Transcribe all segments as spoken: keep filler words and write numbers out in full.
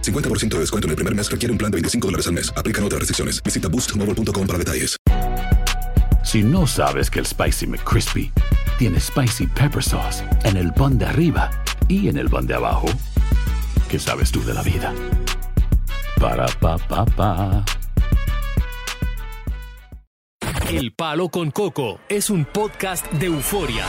cincuenta por ciento de descuento en el primer mes. Requiere un plan de veinticinco dólares al mes. Aplican otras restricciones. Visita boost mobile punto com para detalles. Si no sabes que el Spicy McCrispy tiene Spicy Pepper Sauce en el pan de arriba y en el pan de abajo, ¿qué sabes tú de la vida? Para, pa, pa, pa. El Palo con Coco es un podcast de Euphoria.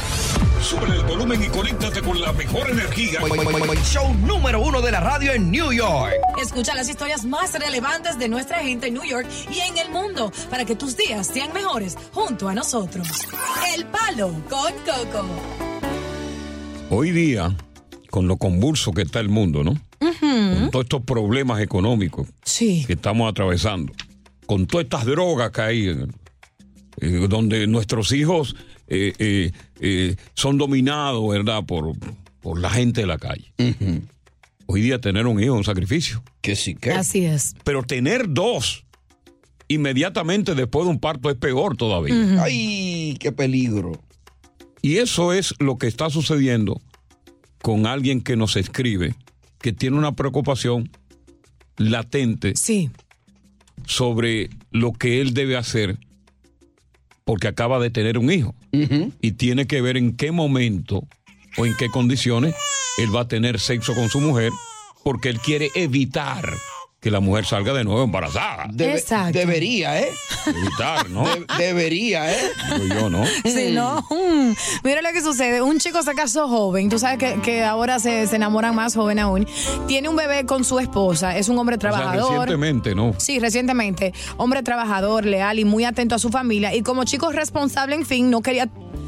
Sube el volumen y conéctate con la mejor energía. Boy, boy, boy, boy. Show número uno de la radio en New York. Escucha las historias más relevantes de nuestra gente en New York y en el mundo para que tus días sean mejores junto a nosotros. El Palo con Coco. Hoy día, con lo convulso que está el mundo, ¿no? Uh-huh. Con todos estos problemas económicos sí. que estamos atravesando. Con todas estas drogas que hay, eh, donde nuestros hijos... Eh, eh, eh, son dominados, ¿verdad?, por, por la gente de la calle. Uh-huh. Hoy día tener un hijo es un sacrificio. Que sí que. Así es. Pero tener dos inmediatamente después de un parto es peor todavía. Uh-huh. ¡Ay, qué peligro! Y eso es lo que está sucediendo con alguien que nos escribe, que tiene una preocupación latente sí. sobre lo que él debe hacer porque acaba de tener un hijo. Uh-huh. Y tiene que ver en qué momento o en qué condiciones él va a tener sexo con su mujer porque él quiere evitar que la mujer salga de nuevo embarazada. Debe, Exacto. Debería, ¿eh? Evitar, ¿no? De- debería, ¿eh? Digo yo, ¿no? Sí, no. Mm. Mira lo que sucede. Un chico se casó joven. Tú sabes que, que ahora se, se enamoran más joven aún. Tiene un bebé con su esposa. Es un hombre trabajador. O sea, recientemente, ¿no? Sí, recientemente. Hombre trabajador, leal y muy atento a su familia. Y como chico responsable, en fin, no quería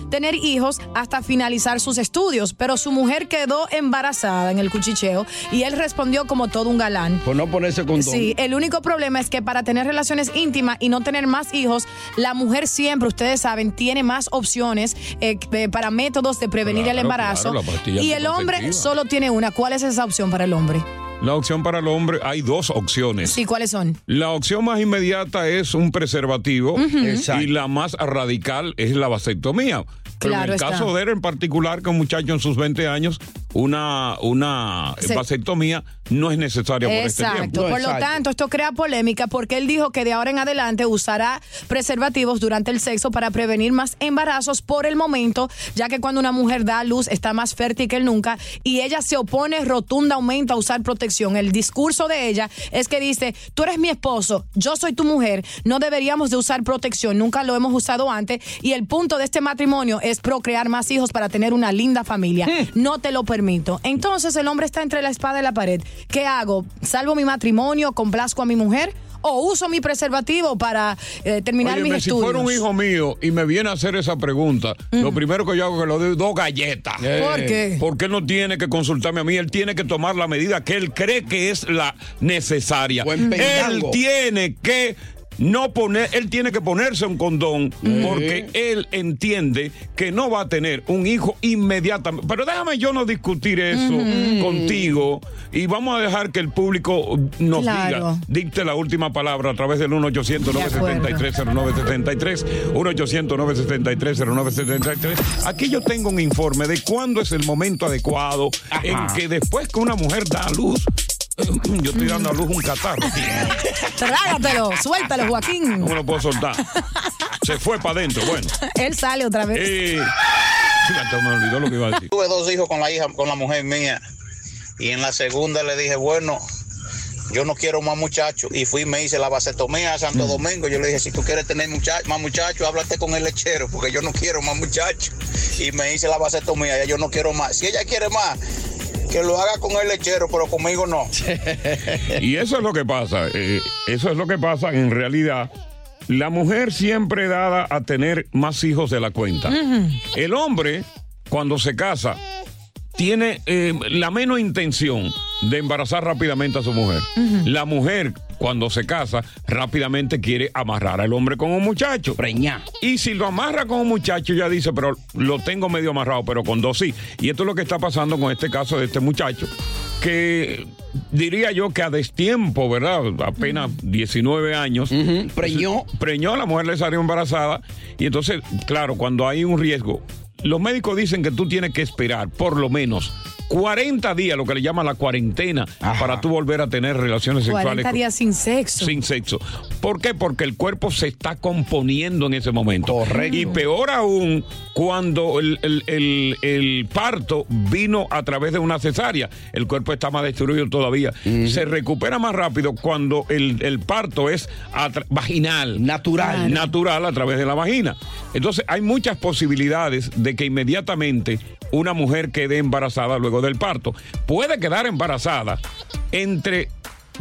tener hijos hasta finalizar sus estudios, pero su mujer quedó embarazada en el cuchicheo y él respondió como todo un galán. Por no ponerse condón. Sí, el único problema es que para tener relaciones íntimas y no tener más hijos, la mujer siempre, ustedes saben, tiene más opciones eh, para métodos de prevenir claro, el embarazo claro, la pastilla y el hombre solo tiene una. ¿Cuál es esa opción para el hombre? La opción para el hombre, hay dos opciones. Sí, ¿cuáles son? La opción más inmediata es un preservativo uh-huh. y la más radical es la vasectomía. Pero claro en el está. caso de él en particular, que un muchacho en sus veinte años, una, una Se... vasectomía no es necesaria por exacto. este tiempo. No, por exacto. Por lo tanto, esto crea polémica porque él dijo que de ahora en adelante usará preservativos durante el sexo para prevenir más embarazos por el momento, ya que cuando una mujer da a luz está más fértil que él nunca y ella se opone rotundamente a usar protección. El discurso de ella es que dice, tú eres mi esposo, yo soy tu mujer, no deberíamos de usar protección, nunca lo hemos usado antes y el punto de este matrimonio es es procrear más hijos para tener una linda familia. Mm. No te lo permito. Entonces el hombre está entre la espada y la pared. ¿Qué hago? ¿Salvo mi matrimonio? ¿Complazco a mi mujer? ¿O uso mi preservativo para eh, terminar Oye, mis estudios? Si fuera un hijo mío y me viene a hacer esa pregunta, mm. lo primero que yo hago es que le doy dos galletas. Yeah. ¿Por qué? Porque él no tiene que consultarme a mí. Él tiene que tomar la medida que él cree que es la necesaria. Mm. Él tiene que... No poner, él tiene que ponerse un condón mm. porque él entiende que no va a tener un hijo inmediatamente. Pero déjame yo no discutir eso mm. contigo y vamos a dejar que el público nos claro. diga, dicte la última palabra a través del uno ochocientos nueve siete tres cero nueve siete tres, uno ochocientos nueve siete tres cero nueve siete tres. Aquí yo tengo un informe de cuándo es el momento adecuado Ajá. en que después que una mujer da a luz, yo estoy dando a luz un catarro. Trágatelo, suéltalo, Joaquín. No me lo puedo soltar. Se fue para adentro, bueno. Él sale otra vez. Eh, me olvidó lo que iba a decir. Tuve dos hijos con la hija, con la mujer mía. Y en la segunda le dije, bueno, yo no quiero más muchachos. Y fui y me hice la vasectomía a Santo mm. Domingo. Yo le dije, si tú quieres tener mucha- más muchachos, háblate con el lechero, porque yo no quiero más muchachos. Y me hice la vasectomía, ya yo no quiero más. Si ella quiere más, que lo haga con el lechero, pero conmigo no. Y eso es lo que pasa. Eh, eso es lo que pasa en realidad. La mujer siempre dada a tener más hijos de la cuenta. Uh-huh. El hombre, cuando se casa, tiene eh, la menos intención de embarazar rápidamente a su mujer. Uh-huh. La mujer, cuando se casa, rápidamente quiere amarrar al hombre con un muchacho. Preñá. Y si lo amarra con un muchacho, ya dice, pero lo tengo medio amarrado, pero con dos sí. Y esto es lo que está pasando con este caso de este muchacho, que diría yo que a destiempo, ¿verdad? Apenas diecinueve años. Uh-huh. Preñó. Preñó, la mujer le salió embarazada. Y entonces, claro, cuando hay un riesgo, los médicos dicen que tú tienes que esperar por lo menos cuarenta días, lo que le llaman la cuarentena, ajá, para tú volver a tener relaciones sexuales. cuarenta días sin sexo. Sin sexo. ¿Por qué? Porque el cuerpo se está componiendo en ese momento. Correcto. Y peor aún, cuando el, el, el, el parto vino a través de una cesárea, el cuerpo está más destruido todavía. Mm. Se recupera más rápido cuando el, el parto es atra- vaginal. Natural. Ah, natural a través de la vagina. Entonces, hay muchas posibilidades de que inmediatamente una mujer quede embarazada luego del parto. Puede quedar embarazada entre,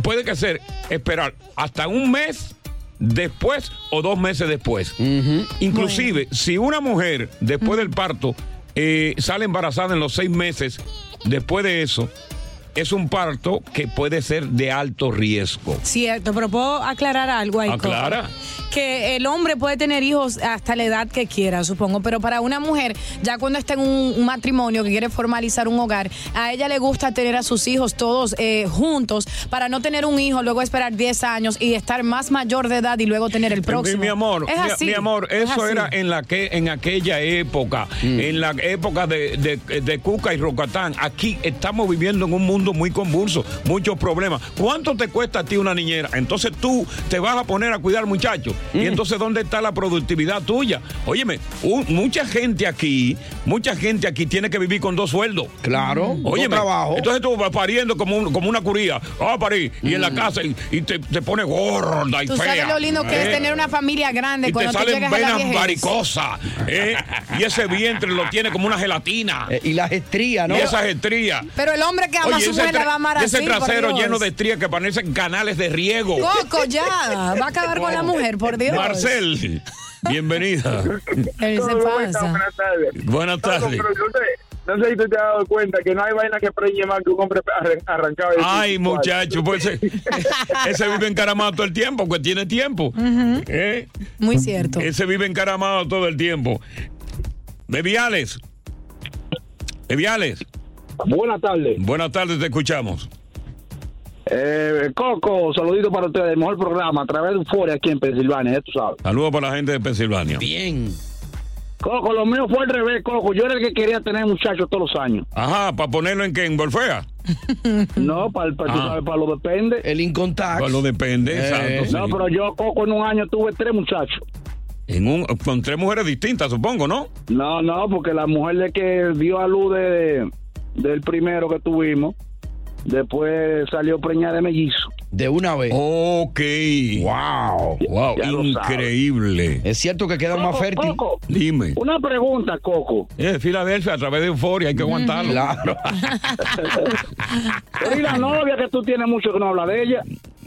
puede que ser, esperar hasta un mes después o dos meses después. Uh-huh. Inclusive, bueno, si una mujer después uh-huh. del parto eh, sale embarazada en los seis meses, después de eso, es un parto que puede ser de alto riesgo. Cierto, pero puedo aclarar algo ahí. Aclara. Coco, que el hombre puede tener hijos hasta la edad que quiera, supongo, pero para una mujer, ya cuando está en un, un matrimonio que quiere formalizar un hogar, a ella le gusta tener a sus hijos todos eh, juntos, para no tener un hijo, luego esperar diez años y estar más mayor de edad y luego tener el próximo. Mi, mi amor, es mi, así, mi amor, eso es era en la que en aquella época, mm. en la época de, de, de Cuca y Rocatán. Aquí estamos viviendo en un mundo muy convulso, muchos problemas. ¿Cuánto te cuesta a ti una niñera? Entonces tú te vas a poner a cuidar muchachos. Mm. Y entonces, ¿dónde está la productividad tuya? Óyeme, un, mucha gente aquí, mucha gente aquí tiene que vivir con dos sueldos. Claro. Óyeme, con trabajo. Entonces tú vas pariendo como, un, como una curía. Ah, parí. Y mm. en la casa y, y te, te pones gorda y tú fea. Tú sabes lo lindo que eh. es tener una familia grande. Y cuando te salen venas varicosas. Eh, y ese vientre lo tiene como una gelatina. Eh, y las estrías, ¿no? Y esas estrías. Pero el hombre que ama Oye, Ese, tra- ese trasero lleno de estrías que parecen canales de riego. Coco, ya. Va a acabar bueno. con la mujer, por Dios. Marcel, bienvenida. Él se pasa. Buenas tardes. Buenas tardes. No, no, no sé si tú te has dado cuenta que no hay vaina que preñe más que un hombre arrancado. Ay, muchacho, pues ese, ese vive encaramado todo el tiempo, pues tiene tiempo. Uh-huh. ¿Eh? Muy cierto. Ese vive encaramado todo el tiempo. Bebiales. Bebiales. Buenas tardes. Buenas tardes, te escuchamos. Eh, Coco, saludito para ustedes, el mejor programa, a través de Euphoria aquí en Pensilvania, ya tú sabes. Saludos para la gente de Pensilvania. Bien. Coco, lo mío fue al revés, Coco. Yo era el que quería tener muchachos todos los años. Ajá, ¿para ponerlo en qué? ¿En golfea? No, para pa, ah. pa lo depende. El income tax. Para lo depende, eh. exacto. No, sí. Pero yo, Coco, en un año tuve tres muchachos. En un, con tres mujeres distintas, supongo, ¿no? No, no, porque la mujer de que dio a luz de... del primero que tuvimos, después salió preñada de mellizo. De una vez. Ok. Wow. Wow. Ya, ya increíble. Es cierto que queda Coco, más fértil. Coco, dime. Una pregunta, Coco. Es Filadelfia a través de Euphoria, hay que aguantarlo. Claro. ¿Y la novia que tú tienes mucho que no habla de ella?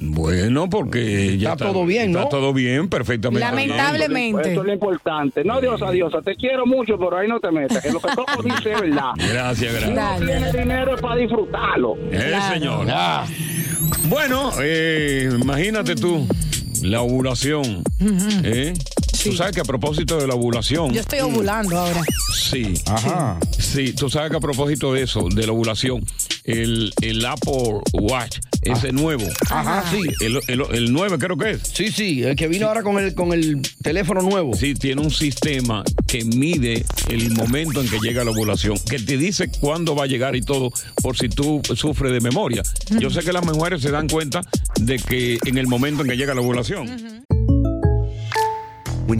Bueno, porque ya está, está todo bien, está ¿no? Está todo bien, perfectamente. Lamentablemente. Eso es lo importante. No, Diosa, Diosa, te quiero mucho, pero ahí no te metas. Que lo que Coco dice es verdad. Gracias, gracias. Claro. Tiene dinero para disfrutarlo. Eh, claro, señor. Claro. Bueno, eh, imagínate tú, la ovulación. ¿Eh? Sí. Tú sabes que a propósito de la ovulación. Yo estoy ovulando ahora. Sí. Ajá. Sí, tú sabes que a propósito de eso, de la ovulación, el, el Apple Watch, ese ah. nuevo. Ajá, Ajá. sí. El, el, el nueve creo que es. Sí, sí, el que vino sí. ahora con el, con el teléfono nuevo. Sí, tiene un sistema que mide el momento en que llega la ovulación, que te dice cuándo va a llegar y todo, por si tú sufres de memoria. Uh-huh. Yo sé que las mujeres se dan cuenta de que en el momento en que llega la ovulación. Uh-huh. When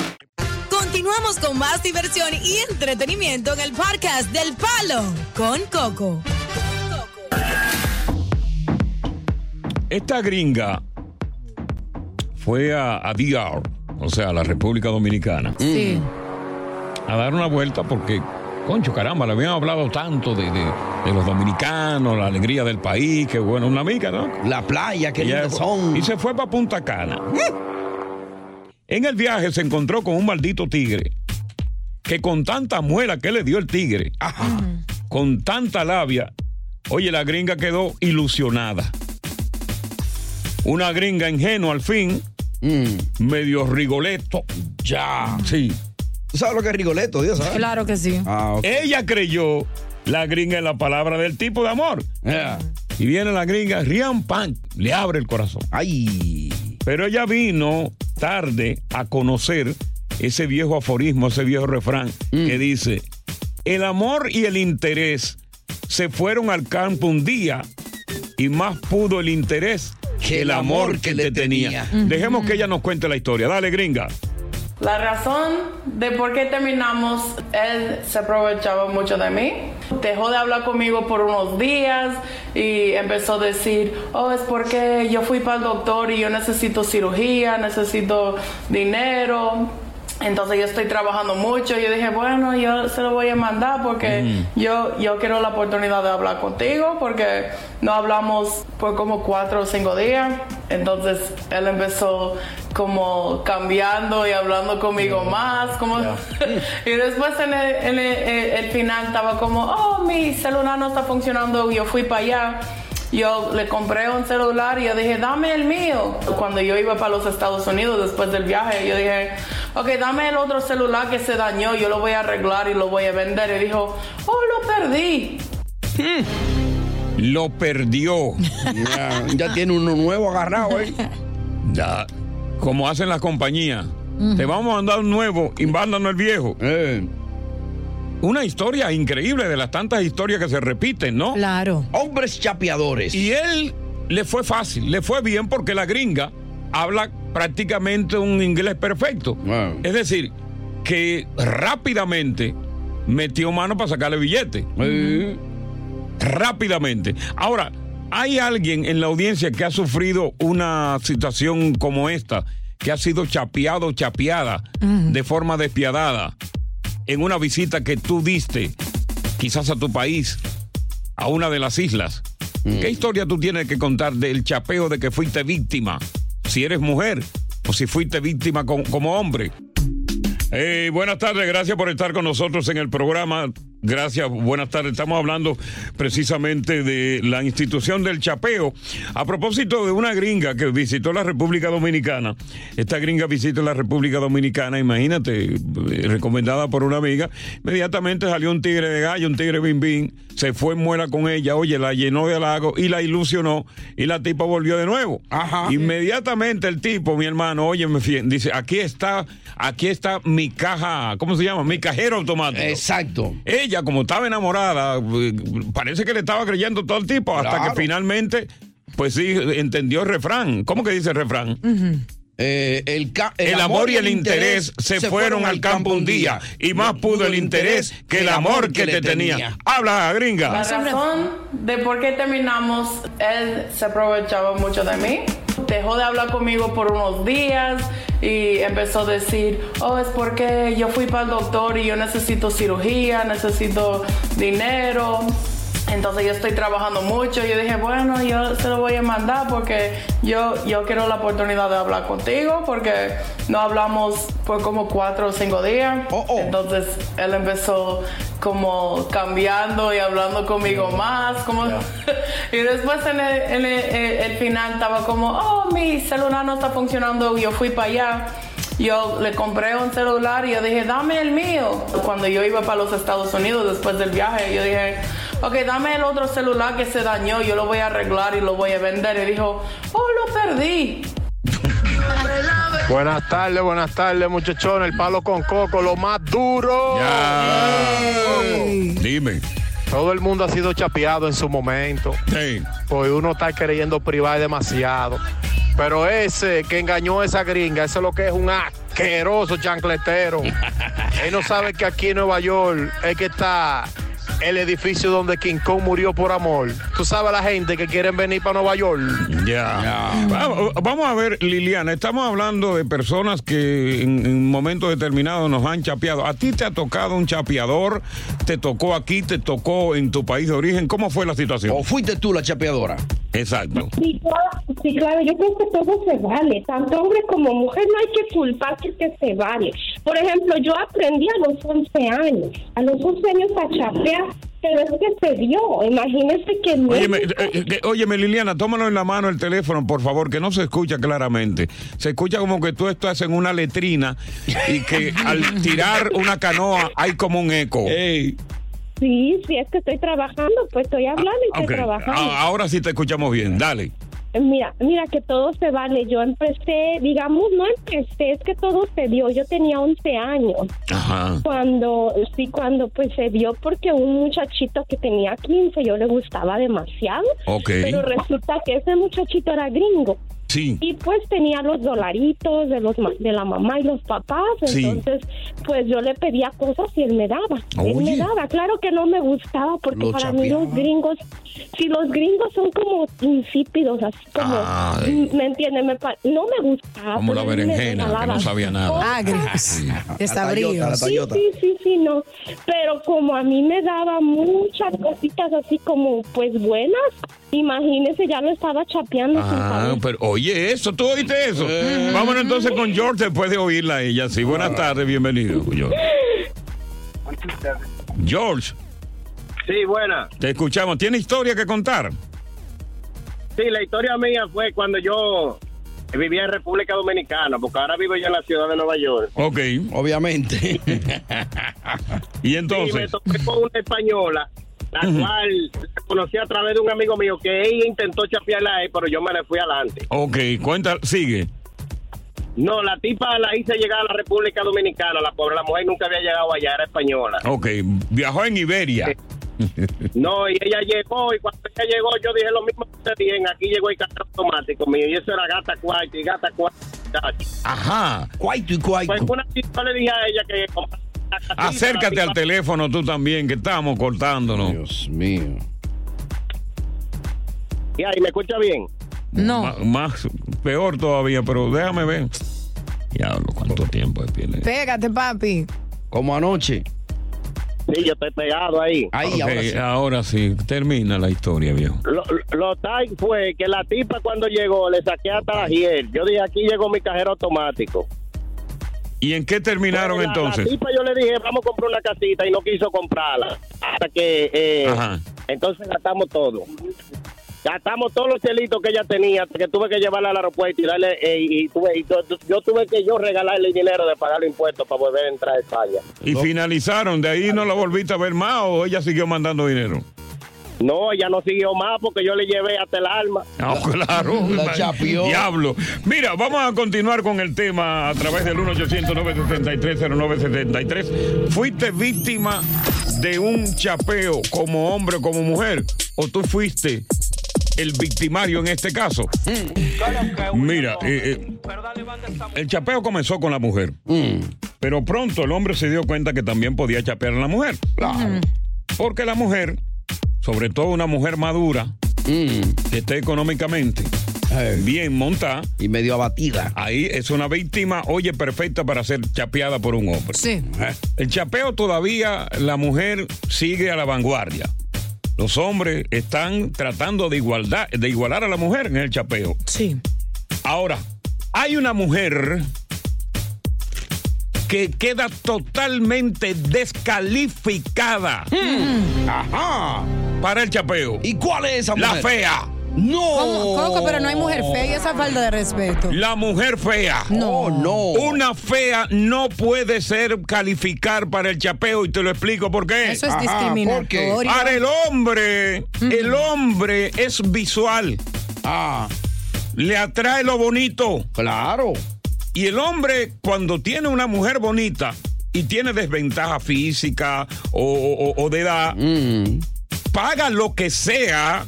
Continuamos con más diversión y entretenimiento en el podcast del Palo con Coco. Esta gringa fue a, a D R, o sea, a la República Dominicana. Sí. A dar una vuelta porque, concho, caramba, le habían hablado tanto de, de, de los dominicanos, la alegría del país, que bueno, una amiga, ¿no? La playa, que lindas son. Y se fue para Punta Cana. En el viaje se encontró con un maldito tigre, que con tanta muela que le dio el tigre, ajá, uh-huh, con tanta labia, oye, la gringa quedó ilusionada. Una gringa ingenua al fin, mm. medio Rigoletto, ya, sí. ¿Tú sabes lo que es Rigoletto? Dios sabe. Claro que sí. Ah, okay. Ella creyó, la gringa, en la palabra del tipo de amor. Yeah. Y viene la gringa, Rian Pan, le abre el corazón. Ay. Pero ella vino tarde a conocer ese viejo aforismo, ese viejo refrán mm. que dice, el amor y el interés se fueron al campo un día y más pudo el interés que el amor, amor que, que le tenía. tenía. Mm-hmm. Dejemos que ella nos cuente la historia. Dale, gringa. La razón de por qué terminamos, él se aprovechaba mucho de mí. Dejó de hablar conmigo por unos días y empezó a decir, oh, es porque yo fui para el doctor y yo necesito cirugía, necesito dinero. Entonces yo estoy trabajando mucho. Yo dije, bueno, yo se lo voy a mandar porque mm. yo, yo quiero la oportunidad de hablar contigo porque no hablamos por como cuatro o cinco días. Entonces él empezó como cambiando y hablando conmigo más. Como yeah. Y después en, el, en el, el, el final estaba como, oh, mi celular no está funcionando. Yo fui para allá. Yo le compré un celular y yo dije, dame el mío. Cuando yo iba para los Estados Unidos después del viaje, yo dije, ok, dame el otro celular que se dañó, yo lo voy a arreglar y lo voy a vender. Y dijo, oh, lo perdí. Mm. Lo perdió. Ya, ya tiene uno nuevo agarrado, ¿eh? Ya, como hacen las compañías. Uh-huh. Te vamos a mandar un nuevo, invándanos el viejo. Eh. Una historia increíble de las tantas historias que se repiten, ¿no? Claro. Hombres chapeadores. Y él le fue fácil, le fue bien porque la gringa habla prácticamente un inglés perfecto. Wow. Es decir, que rápidamente metió mano para sacarle billete. Mm-hmm. Rápidamente. Ahora, ¿hay alguien en la audiencia que ha sufrido una situación como esta, que ha sido chapeado o chapeada mm-hmm. de forma despiadada? En una visita que tú diste, quizás a tu país, a una de las islas. Mm. ¿Qué historia tú tienes que contar del chapeo de que fuiste víctima? Si eres mujer o si fuiste víctima con, como hombre. Eh, buenas tardes, gracias por estar con nosotros en el programa. Gracias, buenas tardes. Estamos hablando precisamente de la institución del chapeo. A propósito de una gringa que visitó la República Dominicana. Esta gringa visitó la República Dominicana, imagínate, recomendada por una amiga. Inmediatamente salió un tigre de gallo, un tigre bimbín, se fue en muela con ella, oye, la llenó de halagos y la ilusionó y la tipa volvió de nuevo. Ajá. Inmediatamente el tipo, mi hermano, oye, me fie- dice, aquí está, aquí está mi mi caja, ¿cómo se llama? Mi cajero automático. Exacto. Ella, como estaba enamorada, parece que le estaba creyendo todo el tipo, hasta claro. que finalmente, pues sí, entendió el refrán. ¿Cómo que dice el refrán? Uh-huh. Eh, el, ca- el, el amor y el interés, interés se fueron al campo un día, y más pudo el interés que el amor que, que te tenía. tenía. Habla, gringa. La razón de por qué terminamos, él se aprovechaba mucho de mí. Dejó de hablar conmigo por unos días y empezó a decir, oh, es porque yo fui para el doctor y yo necesito cirugía, necesito dinero. Entonces yo estoy trabajando mucho. Yo dije, bueno, yo se lo voy a mandar porque yo, yo quiero la oportunidad de hablar contigo, porque no hablamos por como cuatro o cinco días. Oh, oh. Entonces él empezó como cambiando y hablando conmigo más. Como yeah. Y después en, el, en el, el, el final estaba como, oh, mi celular no está funcionando. Yo fui para allá. Yo le compré un celular y yo dije, dame el mío. Cuando yo iba para los Estados Unidos después del viaje, yo dije, ok, dame el otro celular que se dañó, yo lo voy a arreglar y lo voy a vender. Y dijo, oh, lo perdí. Buenas tardes, buenas tardes, muchachones. El Palo con Coco, lo más duro. Yeah. Hey. Dime. Todo el mundo ha sido chapeado en su momento. Hey. Pues uno está queriendo privar demasiado. Pero ese que engañó a esa gringa, eso es lo que es un asqueroso chancletero. Él no sabe que aquí en Nueva York es que está el edificio donde King Kong murió por amor. Tú sabes la gente que quieren venir para Nueva York. Ya. Yeah. Yeah. Vamos, vamos a ver, Liliana, estamos hablando de personas que en, en momentos determinados nos han chapeado. ¿A ti te ha tocado un chapeador? ¿Te tocó aquí? ¿Te tocó en tu país de origen? ¿Cómo fue la situación? ¿O fuiste tú la chapeadora? Exacto. Sí, claro, sí, claro, yo creo que todo se vale, tanto hombre como mujer, no hay que culpar que se vale. Por ejemplo, yo aprendí a los once años, a los once años a chapear, pero es que se dio, imagínese que... Óyeme, México... óyeme, Liliana, tómalo en la mano el teléfono, por favor, que no se escucha claramente. Se escucha como que tú estás en una letrina y que al tirar una canoa hay como un eco. Ey. Sí, sí, es que estoy trabajando, pues estoy hablando y estoy okay. trabajando. Ahora sí te escuchamos bien, dale. Mira, mira que todo se vale. Yo empecé, digamos, no empecé, es que todo se dio. Yo tenía once años. Ajá. Cuando, sí, cuando pues se dio porque un muchachito que tenía quince, yo le gustaba demasiado. Okay. Pero resulta que ese muchachito era gringo. Sí. Y pues tenía los dolaritos de los de la mamá y los papás, sí. Entonces pues yo le pedía cosas y él me daba. Oye. Él me daba, claro que no me gustaba porque lo para chapeaba. Mí los gringos, si los gringos son como insípidos, así como, ay. ¿Me entiendes? Me, no me gustaba. Como la berenjena, que no sabía nada. Ah, gracias. Desabríos. Sí, sí, sí, sí, no. Pero como a mí me daba muchas cositas así como pues buenas, imagínese, ya lo estaba chapeando. Ah, pero oye. Oye, eso, ¿tú oíste eso? Eh. Vámonos entonces con George después de oírla a ella. Sí, buenas ah. tardes, bienvenido, George. Buenas tardes. George. Sí, buena. Te escuchamos. ¿Tiene historia que contar? Sí, la historia mía fue cuando yo vivía en República Dominicana, porque ahora vivo yo en la ciudad de Nueva York. Ok, obviamente. ¿Y entonces? Sí, me topé con una española. La uh-huh. cual conocí a través de un amigo mío que él intentó chapearla a él, pero yo me le fui adelante. Ok, cuenta, sigue. No, la tipa la hice llegar a la República Dominicana, la pobre, la mujer nunca había llegado allá, era española. Ok, viajó en Iberia. Sí. No, y ella llegó, y cuando ella llegó yo dije lo mismo que te dije, aquí llegó el carro automático mío, y eso era gata cuarto y gata cuarto. Ajá, cuarto y cuarto. Pues una tipa le dije a ella que... Acércate al teléfono tú también, que estamos cortándonos. Dios mío. ¿Y ahí me escucha bien? No. M- más, peor todavía, pero déjame ver. Diablo, cuánto tiempo de piel. Pégate, papi. Como anoche. Sí, yo estoy pegado ahí. Ahí, okay, ahora, sí. ahora sí. Termina la historia, viejo. Lo, lo tal fue que la tipa cuando llegó le saqué hasta la hiel. Yo dije, aquí llegó mi cajero automático. ¿Y en qué terminaron pues la, entonces? La tipa yo le dije, vamos a comprar una casita y no quiso comprarla. Hasta que, eh, Ajá. entonces gastamos todo. Gastamos todos los chelitos que ella tenía, que tuve que llevarla al aeropuerto y darle, eh, y, tuve, y tu, yo tuve que yo regalarle dinero de pagar los impuestos para volver a entrar a España. ¿Y ¿no? finalizaron? ¿De ahí no la volviste a ver más o ella siguió mandando dinero? No, ella no siguió más porque yo le llevé hasta el alma. Ah, oh, claro. La chapió. Diablo. Mira, vamos a continuar con el tema a través del uno ochocientos nueve siete tres cero nueve siete tres. ¿Fuiste víctima de un chapeo como hombre o como mujer? ¿O tú fuiste el victimario en este caso? Mm. Mira, eh, eh, el chapeo comenzó con la mujer. Mm. Pero pronto el hombre se dio cuenta que también podía chapear a la mujer. Claro. Porque la mujer... sobre todo una mujer madura, mm. que esté económicamente hey. bien montada. Y medio abatida. Ahí es una víctima, oye, perfecta para ser chapeada por un hombre. Sí. El chapeo todavía, la mujer sigue a la vanguardia. los hombres están tratando de, igualdad, de igualar a la mujer en el chapeo. Sí. Ahora, hay una mujer que queda totalmente descalificada. Mm. Ajá. Para el chapeo. ¿Y cuál es esa mujer? La fea. No. ¿Cómo, Coco? Pero no hay mujer fea y esa falta de respeto. La mujer fea. No, no. Una fea no puede ser calificar para el chapeo y te lo explico por qué. Eso es Ajá, discriminatorio. ¿Por qué? Para el hombre, uh-huh. el hombre es visual. Ah. Le atrae lo bonito. Claro. Y el hombre cuando tiene una mujer bonita y tiene desventaja física o, o, o de edad, mm. paga lo que sea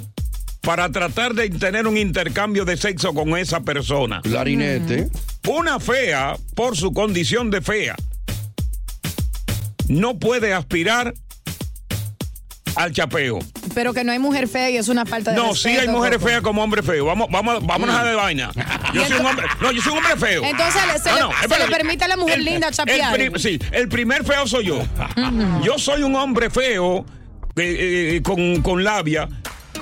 para tratar de tener un intercambio de sexo con esa persona. Clarinete. Una fea, por su condición de fea, no puede aspirar al chapeo. Pero que no hay mujer fea y es una falta de no, respeto. No, sí hay mujeres feas como hombres feos. Vamos, vamos, vámonos mm. a de vaina. Yo soy entonces, un hombre, no, yo soy un hombre feo. Entonces se, no, no, se espera, le permite a la mujer el, linda chapear. El prim, sí, el primer feo soy yo. Uh-huh. Yo soy un hombre feo eh, eh, con, con labia.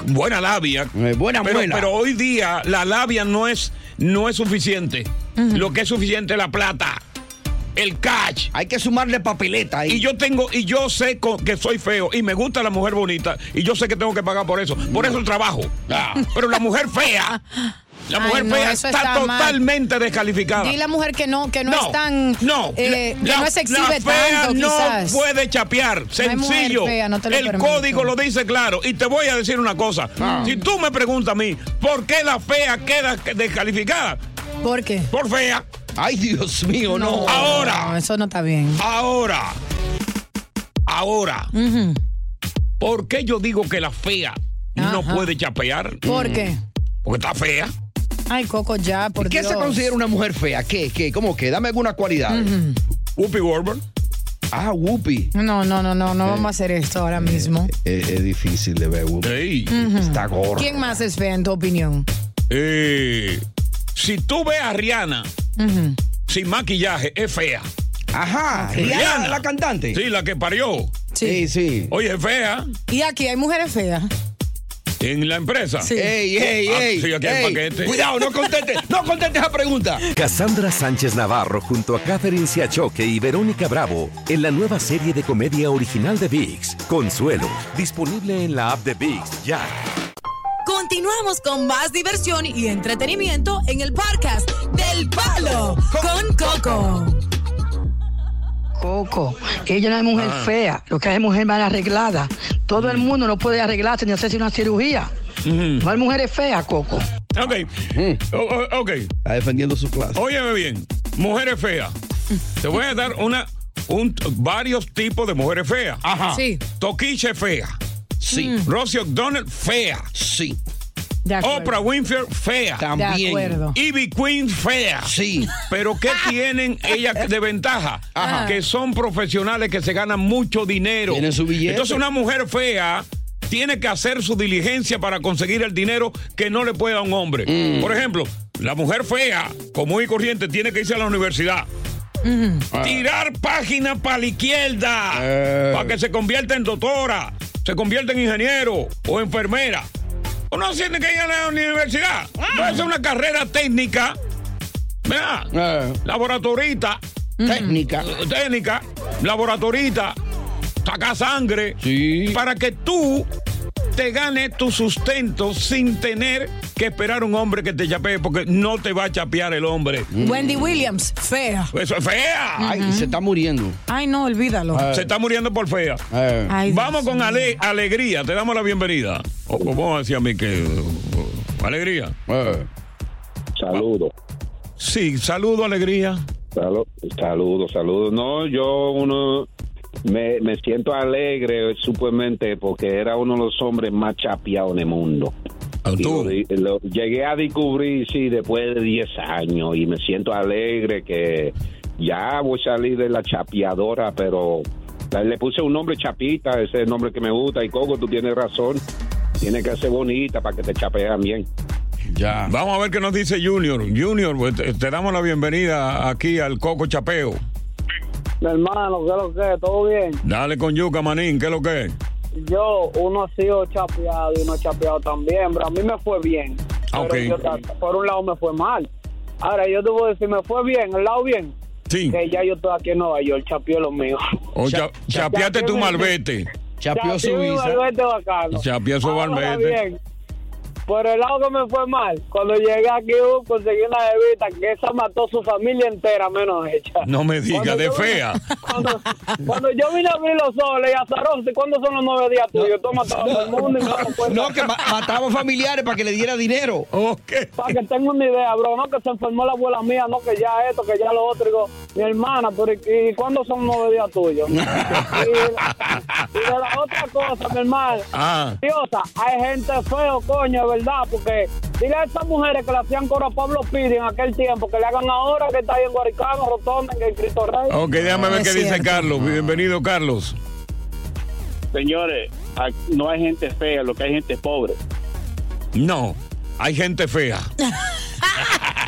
Buena labia, eh, buena pero, buena. Pero hoy día la labia no es, no es suficiente. Uh-huh. Lo que es suficiente es la plata, el cash. Hay que sumarle papeleta ahí. Y yo tengo, y yo sé con, que soy feo y me gusta la mujer bonita y yo sé que tengo que pagar por eso. Por no. eso trabajo. Ah. Pero la mujer fea. La mujer Ay, no, fea está, está totalmente mal. Descalificada. Y la mujer que no, que no, no es tan. No, eh, la, que no se exhibe la fea tanto, no quizás. Puede chapear. Sencillo. No fea, no el permito. Código lo dice claro. Y te voy a decir una cosa. Ah. Si tú me preguntas a mí, ¿por qué la fea queda descalificada? ¿Por qué? Por fea. Ay, Dios mío, no. no. Ahora. No, eso no está bien. Ahora. Ahora. Uh-huh. ¿Por qué yo digo que la fea Ajá. no puede chapear? ¿Por qué? Porque está fea. Ay, Coco, ya, por Dios. ¿Qué se considera una mujer fea? ¿Qué? ¿Qué? ¿Cómo qué? Dame alguna cualidad. Uh-huh. Whoopi Goldberg. Ah, Whoopi. No, no, no, no, no eh, vamos a hacer esto ahora eh, mismo. Es eh, eh, difícil de ver Whoopi. Hey. Uh-huh. Está gorda. ¿Quién más es fea en tu opinión? Eh, si tú ves a Rihanna uh-huh. sin maquillaje, es fea. Ajá. Rihanna, Rihanna, la cantante. Sí, la que parió. Sí, sí. sí. Oye, es fea. Y aquí hay mujeres feas. En la empresa. Sí. Ey, ey, ey. Ah, sí, aquí hay paquete. Cuidado, no contestes, no contestes esa pregunta. Cassandra Sánchez Navarro junto a Katherine Siachoque y Verónica Bravo en la nueva serie de comedia original de ViX, Consuelo, disponible en la app de ViX ya. Continuamos con más diversión y entretenimiento en el podcast del Palo con Coco. Coco, que ella no es mujer ah. fea, lo que hay es mujer mal arreglada. Todo el mundo no puede arreglarse ni hacerse una cirugía. Uh-huh. No hay mujeres feas, Coco. Ok, uh-huh. ok. Está defendiendo su clase. Óyeme bien, mujeres feas. Te voy a dar una, un, varios tipos de mujeres feas. Ajá. Sí. Toquiche fea. Sí. Mm. Rosie O'Donnell fea. Sí. Oprah Winfrey, fea. También. Ivy Queen, fea. Sí. Pero ¿qué tienen ellas de ventaja? Ajá. Que son profesionales que se ganan mucho dinero. Tienen su billete. Entonces una mujer fea tiene que hacer su diligencia para conseguir el dinero que no le puede a un hombre. Mm. Por ejemplo, la mujer fea, común y corriente, tiene que irse a la universidad. Mm. Ah. Tirar página para la izquierda. Eh. Para que se convierta en doctora, se convierta en ingeniero o enfermera. Uno tiene que ir a la universidad. No es una carrera técnica. Mira, eh. laboratorita. Mm. Técnica. Técnica. Laboratorita. Saca sangre. Sí. Para que tú te ganes tu sustento sin tener que esperar un hombre que te chapee, porque no te va a chapear el hombre. Mm. Wendy Williams, fea. Eso es fea. Uh-huh. Ay, se está muriendo. Ay, no, olvídalo. Eh. Se está muriendo por fea. Eh. Ay, vamos Dios con ale- alegría. Te damos la bienvenida. O como decía a mí que... Alegría. Eh. Saludo. Sí, saludo, alegría. Saludo, saludo, saludo. No, yo uno... Me, me siento alegre, supuestamente, porque era uno de los hombres más chapeados en el mundo. Lo, lo, llegué a descubrir, sí, después de diez años, y me siento alegre que ya voy a salir de la chapeadora, pero le puse un nombre Chapita, ese es el nombre que me gusta, y Coco, tú tienes razón, tienes que ser bonita para que te chapean bien. Ya. Vamos a ver qué nos dice Junior. Junior, pues te, te damos la bienvenida aquí al Coco Chapeo. Mi hermano, ¿qué es lo que es? ¿Todo bien? Dale con yuca, manín, ¿qué es lo que es? Yo, uno ha sido chapeado y uno chapeado también, pero a mí me fue bien. Pero okay. yo, por un lado me fue mal. Ahora, yo te voy a decir, me fue bien, el lado bien. Sí. Que ya yo estoy aquí en Nueva York, chapeo lo mío. O cha, cha, chapeaste tu malvete. Chapeó su visa. Chapeó su malvete. Por el lado que me fue mal, cuando llegué aquí uh, conseguí una bebita que esa mató su familia entera, menos ella. No me digas, de fea. Vine, cuando, cuando yo vine a abrir los ojos, le dije a Sarosi, ¿cuándo son los nueve días tuyos? Tú matabas no, a todo el mundo y no te cuentas. No, que ma- matamos familiares para que le diera dinero. Okay. Para que tenga una idea, bro. No, que se enfermó la abuela mía, no, que ya esto, que ya lo otro. Y digo, mi hermana, pero ¿y cuándo son nueve días tuyos? y, y de la otra cosa, mi hermano. Ah. Diosa, hay gente feo, coño, verdad, porque dile a esas mujeres que le hacían coro a Pablo Piri en aquel tiempo que le hagan ahora que está ahí en Guaricano, Rotonda, en Cristo Rey. Ok, déjame ver qué dice Carlos. Bienvenido, Carlos. Señores, no hay gente fea, lo que hay gente pobre. No, hay gente fea.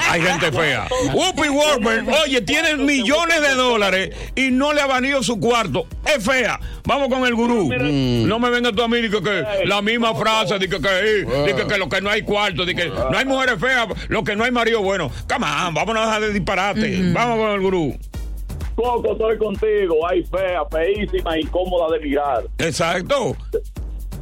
Hay gente fea. Whoopi Goldberg, oye, tiene millones de dólares y no le ha venido su cuarto. Es fea. Vamos con el gurú. Mm. No me vengas tú a mí y que, que la misma frase, de que, que, de que, que lo que no hay cuarto, de que no hay mujeres feas, lo que no hay marido bueno. Come on, vamos a dejar de disparate. Mm. Vamos con el gurú. Coco, estoy contigo. Hay fea, feísima, incómoda de mirar. Exacto.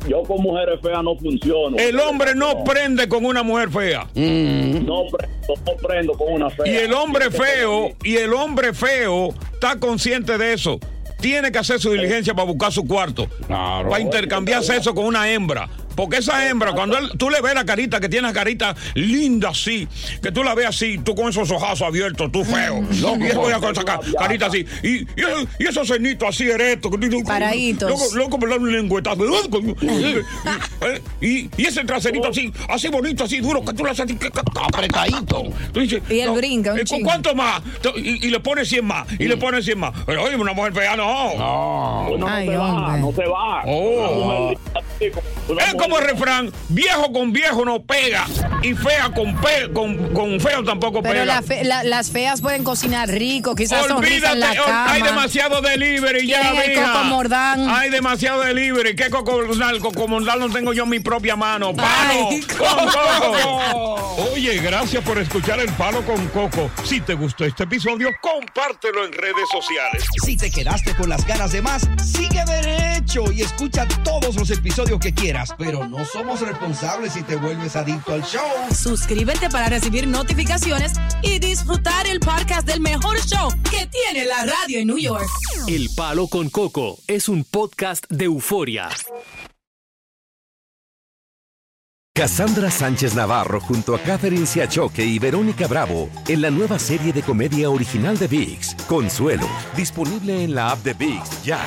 Yo con mujeres feas no funciono. El hombre no prende con una mujer fea. Mm. No prendo, no prendo con una fea. Y el hombre feo, y el hombre feo está consciente de eso. Tiene que hacer su diligencia para buscar su cuarto. Claro. Para intercambiar sexo con una hembra. Porque esa hembra, cuando él, tú le ves la carita, que tiene la carita linda así, que tú la ves así, tú con esos ojazos abiertos, tú feo, ¿no? Y eso, con esa carita así, y, y, y esos cenitos así erectos, paraditos, loco, loco, la lengüetazo, y, y ese traserito así, así bonito, así duro, que tú le haces así, apretadito. Y él brinca. ¿Cuánto más? Y le pone cien más, y le pone cien más. Pero oye, una mujer fea no. No, no se va, no se va. Oh. Es como el refrán, viejo con viejo no pega y fea con, pe- con, con feo tampoco pero pega. Pero la fe- la, las feas pueden cocinar rico, quizás sonrisa en la cama. Hay demasiado delivery ya, mija. Mordán. Hay demasiado delivery. ¿Qué Coco Mordán? Coco Mordán no tengo yo en mi propia mano. ¡Palo! Ay, Coco. Oye, gracias por escuchar El Palo con Coco. Si te gustó este episodio, compártelo en redes sociales. Si te quedaste con las ganas de más, sigue derecho y escucha todos los episodios que quieras. Pero no somos responsables si te vuelves adicto al show. Suscríbete para recibir notificaciones y disfrutar el podcast del mejor show que tiene la radio en New York. El Palo con Coco es un podcast de Euphoria. Cassandra Sánchez Navarro junto a Katherine Siachoque y Verónica Bravo en la nueva serie de comedia original de ViX, Consuelo, disponible en la app de ViX ya.